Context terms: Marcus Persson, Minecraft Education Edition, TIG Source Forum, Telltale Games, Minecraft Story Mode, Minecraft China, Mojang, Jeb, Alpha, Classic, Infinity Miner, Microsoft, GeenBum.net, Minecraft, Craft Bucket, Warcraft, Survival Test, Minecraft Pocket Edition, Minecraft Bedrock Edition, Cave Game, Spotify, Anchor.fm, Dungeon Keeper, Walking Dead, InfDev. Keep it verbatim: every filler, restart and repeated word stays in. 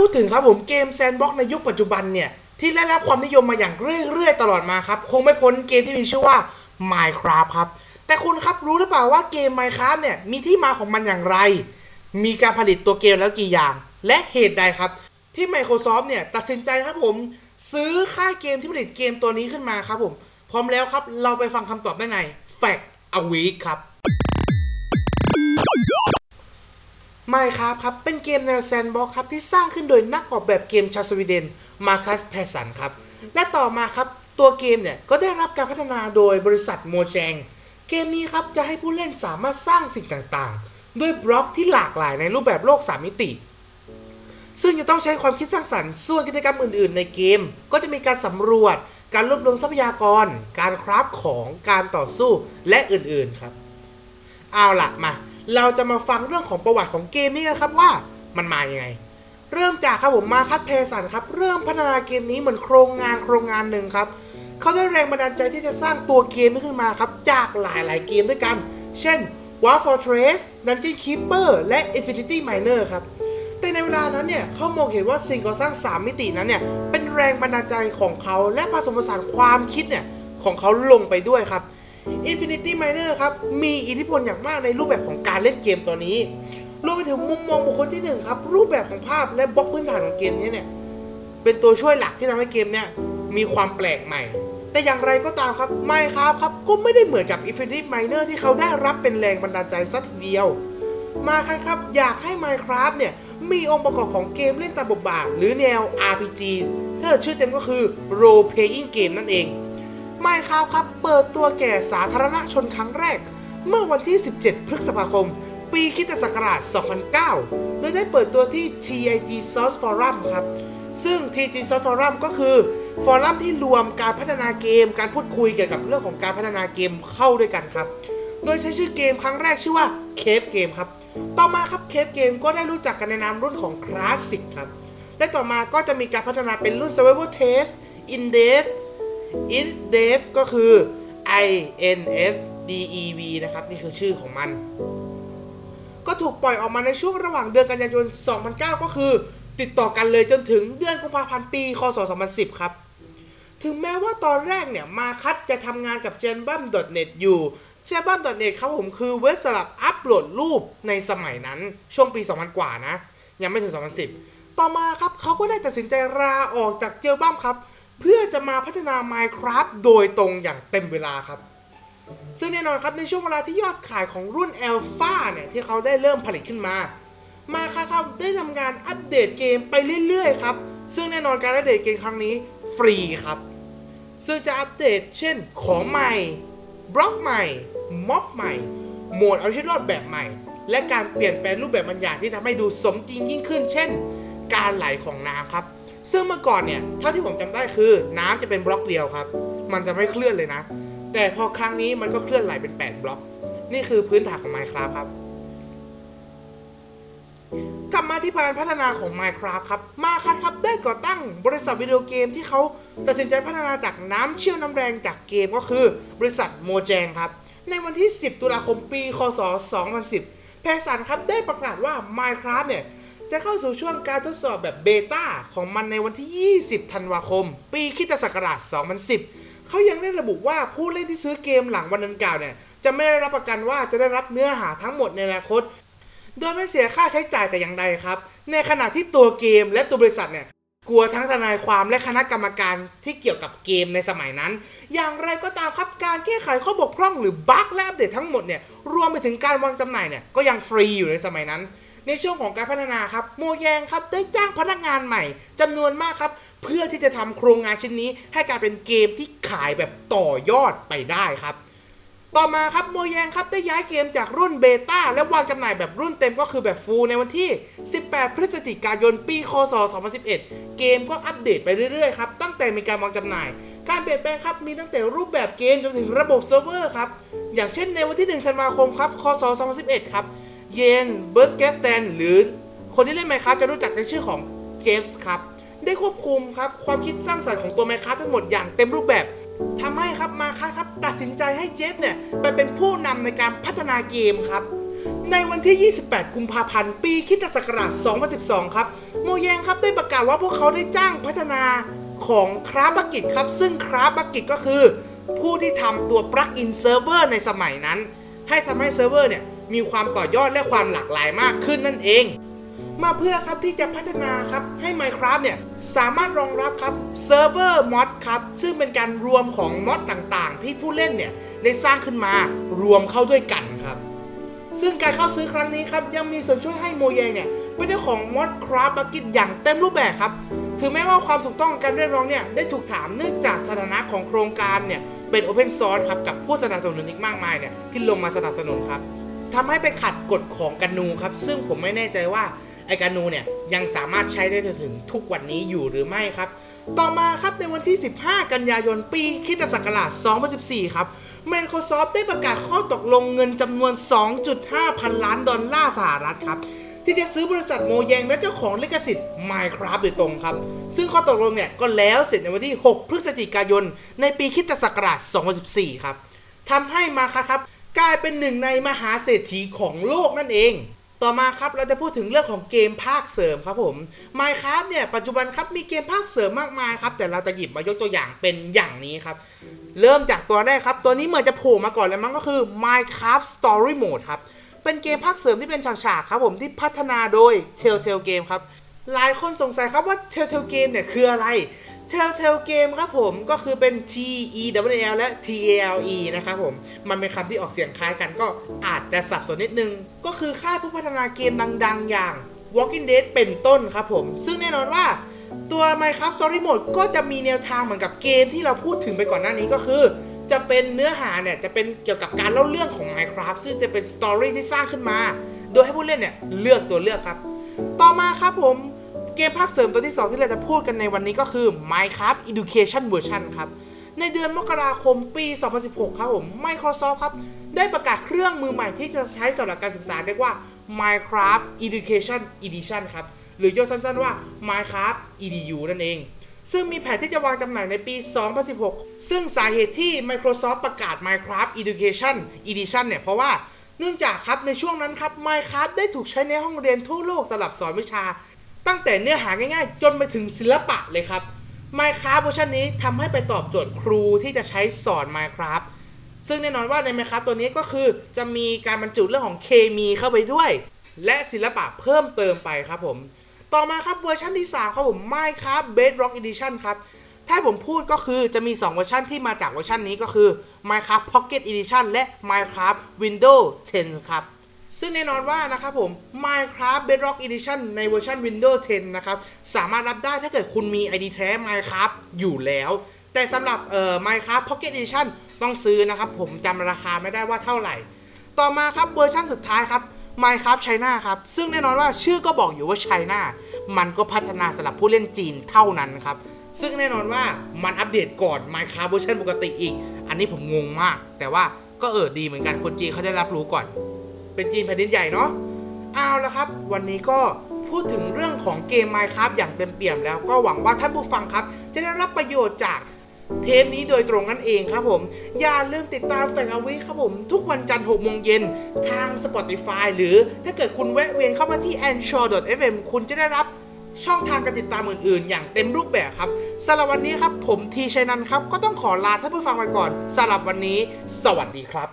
พูดถึงครับผมเกมแซนด์บ็อกซ์ในยุคปัจจุบันเนี่ยที่ได้รับความนิยมมาอย่างเรื่อยๆตลอดมาครับคงไม่พ้นเกมที่มีชื่อว่า Minecraft ครับแต่คุณครับรู้หรือเปล่าว่าเกม Minecraft เนี่ยมีที่มาของมันอย่างไรมีการผลิตตัวเกมแล้วกี่อย่างและเหตุใดครับที่ Microsoft เนี่ยตัดสินใจครับผมซื้อค่ายเกมที่ผลิตเกมตัวนี้ขึ้นมาครับผมพร้อมแล้วครับเราไปฟังคำตอบได้ใน Fact a Week ครับ Minecraft ครับเป็นเกมแนวแซนด์บ็อกซ์ครับที่สร้างขึ้นโดยนักออกแบบเกมชาวสวีเดนมาคัส แพสสันครับและต่อมาครับตัวเกมเนี่ยก็ได้รับการพัฒนาโดยบริษัท Mojang เกมนี้ครับจะให้ผู้เล่นสามารถสร้างสิ่งต่างๆด้วยบล็อกที่หลากหลายในรูปแบบโลกสามมิติซึ่งจะต้องใช้ความคิดสร้างสรรค์ส่วนกิจกรรมอื่นๆในเกมก็จะมีการสำรวจการรวบรวมทรัพยากรการคราฟของการต่อสู้และอื่นๆครับเอาล่ะมาเราจะมาฟังเรื่องของประวัติของเกมนี้กันครับว่ามันมาอย่างไรเริ่มจากครับผมมาคัส แพสสันครับเริ่มพัฒนาเกมนี้เหมือนโครงงานโครงงานหนึ่งครับเขาได้แรงบันดาลใจที่จะสร้างตัวเกมขึ้นมาครับจากหลายๆเกมด้วยกันเช่น Warcraft Dungeon Keeper และ Infinity Miner ครับแต่ในเวลานั้นเนี่ยเขามองเห็นว่าสิ่งก่อสร้างสามมิตินั้นเนี่ยเป็นแรงบันดาลใจของเขาและผสมผสานความคิดเนี่ยของเขาลงไปด้วยครับ Infinity Miner ครับมีอิทธิพลอย่างมากในรูปแบบของการเล่นเกมตัวนี้รวมไปถึงมุมมองบุคคลที่หนึ่งครับรูปแบบของภาพและบล็อกพื้นฐานของเกมนี้เนี่ยเป็นตัวช่วยหลักที่ทำให้เกมเนี่ยมีความแปลกใหม่แต่อย่างไรก็ตามครับ Minecraft ครับก็ไม่ได้เหมือนกับ Infinity Miner ที่เขาได้รับเป็นแรงบันดาลใจซะทีเดียวมาครับครับอยากให้ Minecraft เนี่ยมีองค์ประกอบของเกมเล่นตามบทบาทหรือแนว อาร์ พี จี ถ้าชื่อเต็มก็คือ Role Playing Game นั่นเอง Minecraft ครับเปิดตัวแก่สาธารณชนครั้งแรกเมื่อวันที่สิบเจ็ดพฤษภาคมปีคริสตศักราชสองพันเก้าโดยได้เปิดตัวที่ ที ไอ จี Source Forum ครับซึ่ง ที ไอ จี Source Forum ก็คือฟอรัมที่รวมการพัฒนาเกมการพูดคุยเกี่ยวกับเรื่องของการพัฒนาเกมเข้าด้วยกันครับโดยใช้ชื่อเกมครั้งแรกชื่อว่า Cave Game ครับต่อมาครับ Cave Game ก็ได้รู้จักกันในนามรุ่นของ Classic ครับและต่อมาก็จะมีการพัฒนาเป็นรุ่น Survival Test InfDev InfDev ก็คือ ไอ เอ็น เอฟ ดี อี วี นะครับนี่คือชื่อของมันก็ถูกปล่อยออกมาในช่วงระหว่างเดือนกันยายนสองพันเก้าก็คือติดต่อกันเลยจนถึงเดือนกุมภาพันธ์ปีคศสองพันสิบครับถึงแม้ว่าตอนแรกเนี่ยมาคัสจะทำงานกับ GeenBum.net อยู่ GeenBum.net ครับผมคือเว็บสำหรับอัปโหลดรูปในสมัยนั้นช่วงปีสองพันกว่านะยังไม่ถึงสองพันสิบต่อมาครับเขาก็ได้ตัดสินใจลาออกจาก GeenBum ครับเพื่อจะมาพัฒนา Minecraft โดยตรงอย่างเต็มเวลาครับซึ่งแน่นอนครับในช่วงเวลาที่ยอดขายของรุ่น Alpha เนี่ยที่เขาได้เริ่มผลิตขึ้นมามาครับครับได้ทำการอัปเดตเกมไปเรื่อยๆครับซึ่งแน่นอนการอัปเดตเกมครั้งนี้ฟรีครับซึ่งจะอัปเดตเช่นของใหม่บล็อกใหม่ม็อบใหม่โหมดเอาชีวิตรอดแบบใหม่และการเปลี่ยนแปลงรูปแบบบางอย่างที่ทำให้ดูสมจริงยิ่งขึ้นเช่นการไหลของน้ำครับซึ่งเมื่อก่อนเนี่ยเท่าที่ผมจำได้คือน้ำจะเป็นบล็อกเดียวครับมันจะไม่เคลื่อนเลยนะแต่พอครั้งนี้มันก็เคลื่อนไหลเป็นแปดบล็อกนี่คือพื้นฐานของ Minecraft ครับกลับมาที่การพัฒนาของ Minecraft ครับมาคัสครับได้ก่อตั้งบริษัทวิดีโอเกมที่เขาตัดสินใจพัฒนาจากน้ำเชี่ยวน้ำแรงจากเกมก็คือบริษัท Mojang ครับในวันที่สิบตุลาคมปีคศสองพันสิบแพสสันครับได้ประกาศว่า Minecraft เนี่ยจะเข้าสู่ช่วงการทดสอบแบบเบต้าของมันในวันที่ยี่สิบธันวาคมปีคริสตศักราชสองพันสิบเขายังได้ระบุว่าผู้เล่นที่ซื้อเกมหลังวันดังกล่าวเนี่ยจะไม่ได้รับประกันว่าจะได้รับเนื้อหาทั้งหมดในอนาคตโดยไม่เสียค่าใช้จ่ายแต่อย่างใดครับในขณะที่ตัวเกมและตัวบริษัทเนี่ยกลัวทั้งทนายความและคณะกรรมการที่เกี่ยวกับเกมในสมัยนั้นอย่างไรก็ตามครับการแก้ไขข้อบกพร่องหรือบั๊กและอัปเดตทั้งหมดเนี่ยรวมไปถึงการวางจำหน่ายเนี่ยก็ยังฟรีอยู่ในสมัยนั้นในช่วงของการพัฒนาครับโมแยงครับได้จ้างพนักงานใหม่จำนวนมากครับเพื่อที่จะทำโครงงานชิ้นนี้ให้กลายเป็นเกมที่ขายแบบต่อยอดไปได้ครับต่อมาครับโมแยงครับได้ย้ายเกมจากรุ่นเบต้าและวางจำหน่ายแบบรุ่นเต็มก็คือแบบฟูลในวันที่สิบแปดพฤศจิกายนปีคศสองพันสิบเอ็ดเกมก็อัปเดตไปเรื่อยๆครับตั้งแต่มีการวางจำหน่ายการเปลี่ยนแปลงครับมีตั้งแต่รูปแบบเกมจนถึงระบบเซิร์ฟเวอร์ครับอย่างเช่นในวันที่หนึ่งธันวาคมครับคศสองพันสิบเอ็ดครับเยนเบิร์สแกสแตนหรือคนที่เล่น Minecraft จะรู้จักในชื่อของเจฟส์ครับได้ควบคุมครับความคิดสร้างสรรค์ของตัว Minecraft ทั้งหมดอย่างเต็มรูปแบบทำให้ครับมาคัสครับตัดสินใจให้เจฟเนี่ยไปเป็นผู้นำในการพัฒนาเกมครับ ในวันที่ยี่สิบแปดกุมภาพันธ์ปีคริสตศักราชสองพันสิบสองครับ Mojang ครับได้ประกาศว่าพวกเขาได้จ้างพัฒนาของ Craft Bucket ครับซึ่ง Craft Bucket ก็คือผู้ที่ทำตัว Plugin Server ในสมัยนั้นให้ทำให้เซิร์ฟเวอร์เนี่ยมีความต่อยอดและความหลากหลายมากขึ้นนั่นเองมาเพื่อครับที่จะพัฒนาครับให้ Minecraft เนี่ยสามารถรองรับครับเซิร์ฟเวอร์ม็อดครับซึ่งเป็นการรวมของม็อดต่างๆที่ผู้เล่นเนี่ยได้สร้างขึ้นมารวมเข้าด้วยกันครับซึ่งการเข้าซื้อครั้งนี้ครับยังมีส่วนช่วยให้ Mojang เนี่ยเป็นเจ้าของม็อด Craft Bucket อย่างเต็มรูปแบบครับถึงแม้ว่าความถูกต้องการเรียกร้องเนี่ยได้ถูกถามเนื่องจากสถานะของโครงการเนี่ยเป็นโอเพนซอร์สครับกับผู้สนับสนุนอีกมากมายเนี่ยที่ลงมาสนับสนุนครับทำให้ไปขัดกฎของกานูครับซึ่งผมไม่แน่ใจว่าไอ้กานูเนี่ยยังสามารถใช้ได้จนถึงทุกวันนี้อยู่หรือไม่ครับต่อมาครับในวันที่สิบห้ากันยายนปีคริสตศักราชสองพันสิบสี่ครับ Microsoft ได้ประกาศข้อตกลงเงินจำนวน สองจุดห้าพันล้านดอลลาร์สหรัฐครับที่จะซื้อบริษัท Mojang และเจ้าของลิขสิทธิ์ Minecraft โดยตรงครับซึ่งข้อตกลงเนี่ยก็แล้วเสร็จในวันที่หกพฤศจิกายนในปีคริสตศักราชสองพันสิบสี่ครับทำให้มาครับกลายเป็นหนึ่งในมหาเศรษฐีของโลกนั่นเองต่อมาครับเราจะพูดถึงเรื่องของเกมภาคเสริมครับผม Minecraft เนี่ยปัจจุบันครับมีเกมภาคเสริมมากมายครับแต่เราจะหยิบมายกตัวอย่างเป็นอย่างนี้ครับเริ่มจากตัวแรกครับตัวนี้เหมือนจะโผล่มาก่อนเลยมั้งก็คือ Minecraft Story Mode ครับเป็นเกมภาคเสริมที่เป็นฉากๆครับผมที่พัฒนาโดย Telltale Games ครับหลายคนสงสัยครับว่า Telltale Games เนี่ยคืออะไร Telltale Games ครับผมก็คือเป็น T E W L และ T A L E นะครับผมมันเป็นคำที่ออกเสียงคล้ายกันก็อาจจะสับสนนิดนึงก็คือค่ายผู้พัฒนาเกมดังๆอย่าง Walking Dead เป็นต้นครับผมซึ่งแน่นอนว่าตัว Minecraft Story Mode ก็จะมีแนวทางเหมือนกับเกมที่เราพูดถึงไปก่อนหน้านี้ก็คือจะเป็นเนื้อหาเนี่ยจะเป็นเกี่ยวกับการเล่าเรื่องของ Minecraft ซึ่งจะเป็นสตอรี่ที่สร้างขึ้นมาโดยให้ผู้เล่นเนี่ยเลือกตัวเลือกครับต่อมาครับผมเกมภาคเสริมตัวที่สองที่เราจะพูดกันในวันนี้ก็คือ Minecraft Education Version ครับในเดือนมกราคมปีสองพันสิบหกครับผม Microsoft ครับได้ประกาศเครื่องมือใหม่ที่จะใช้สำหรับการศึกษาเรียกว่า Minecraft Education Edition ครับหรือย่อสั้นๆว่า Minecraft อี ดี ยู นั่นเองซึ่งมีแผนที่จะวางจำหน่ายในปีสองพันสิบหกซึ่งสาเหตุที่ Microsoft ประกาศ Minecraft Education Edition เนี่ยเพราะว่าเนื่องจากครับในช่วงนั้นครับ Minecraft ได้ถูกใช้ในห้องเรียนทั่วโลกสำหรับสอนวิชาตั้งแต่เนื้อหาง่ายๆจนไปถึงศิลปะเลยครับ Minecraft เวอร์ชันนี้ทำให้ไปตอบโจทย์ครูที่จะใช้สอน Minecraft ซึ่งแน่นอนว่าใน Minecraft ตัวนี้ก็คือจะมีการบรรจุเรื่องของเคมีเข้าไปด้วยและศิลปะเพิ่มเติมไปครับผมต่อมาครับเวอร์ชันที่สามครับผม Minecraft Bedrock Edition ครับถ้าผมพูดก็คือจะมีสองเวอร์ชันที่มาจากเวอร์ชันนี้ก็คือ Minecraft Pocket Edition และ Minecraft Windows เท็น ครับซึ่งแน่นอนว่านะครับผม Minecraft Bedrock Edition ในเวอร์ชัน Windows เท็น นะครับสามารถรับได้ถ้าเกิดคุณมี ไอ ดี แท้ Minecraft อยู่แล้วแต่สำหรับเอ่อ Minecraft Pocket Edition ต้องซื้อนะครับผมจำราคาไม่ได้ว่าเท่าไหร่ต่อมาครับเวอร์ชันสุดท้ายครับMinecraft China ครับซึ่งแน่นอนว่าชื่อก็บอกอยู่ว่า China มันก็พัฒนาสำหรับผู้เล่นจีนเท่านั้นครับซึ่งแน่นอนว่ามันอัปเดตก่อน Minecraft เวอร์ชันปกติอีกอันนี้ผมงงมากแต่ว่าก็เออดีเหมือนกันคนจีนเขาได้รับรู้ก่อนเป็นจีนแผ่นดินใหญ่เนาะเอาละครับวันนี้ก็พูดถึงเรื่องของเกม Minecraft อย่างเต็มเปี่ยมแล้วก็หวังว่าท่านผู้ฟังครับจะได้รับประโยชน์จากเทปนี้โดยตรงนั่นเองครับผมอย่าลืมติดตามแฟนอาวิครับผมทุกวันจันทร์หกโมงเย็นทาง Spotify หรือถ้าเกิดคุณแวะเวียนเข้ามาที่ แอนชอร์ ดอท เอฟ เอ็ม คุณจะได้รับช่องทางการติดตามอื่นๆอย่างเต็มรูปแบบครับสำหรับวันนี้ครับผมทีชัยนันท์ครับก็ต้องขอลาท่านผู้ฟังไปก่อนสำหรับวันนี้สวัสดีครับ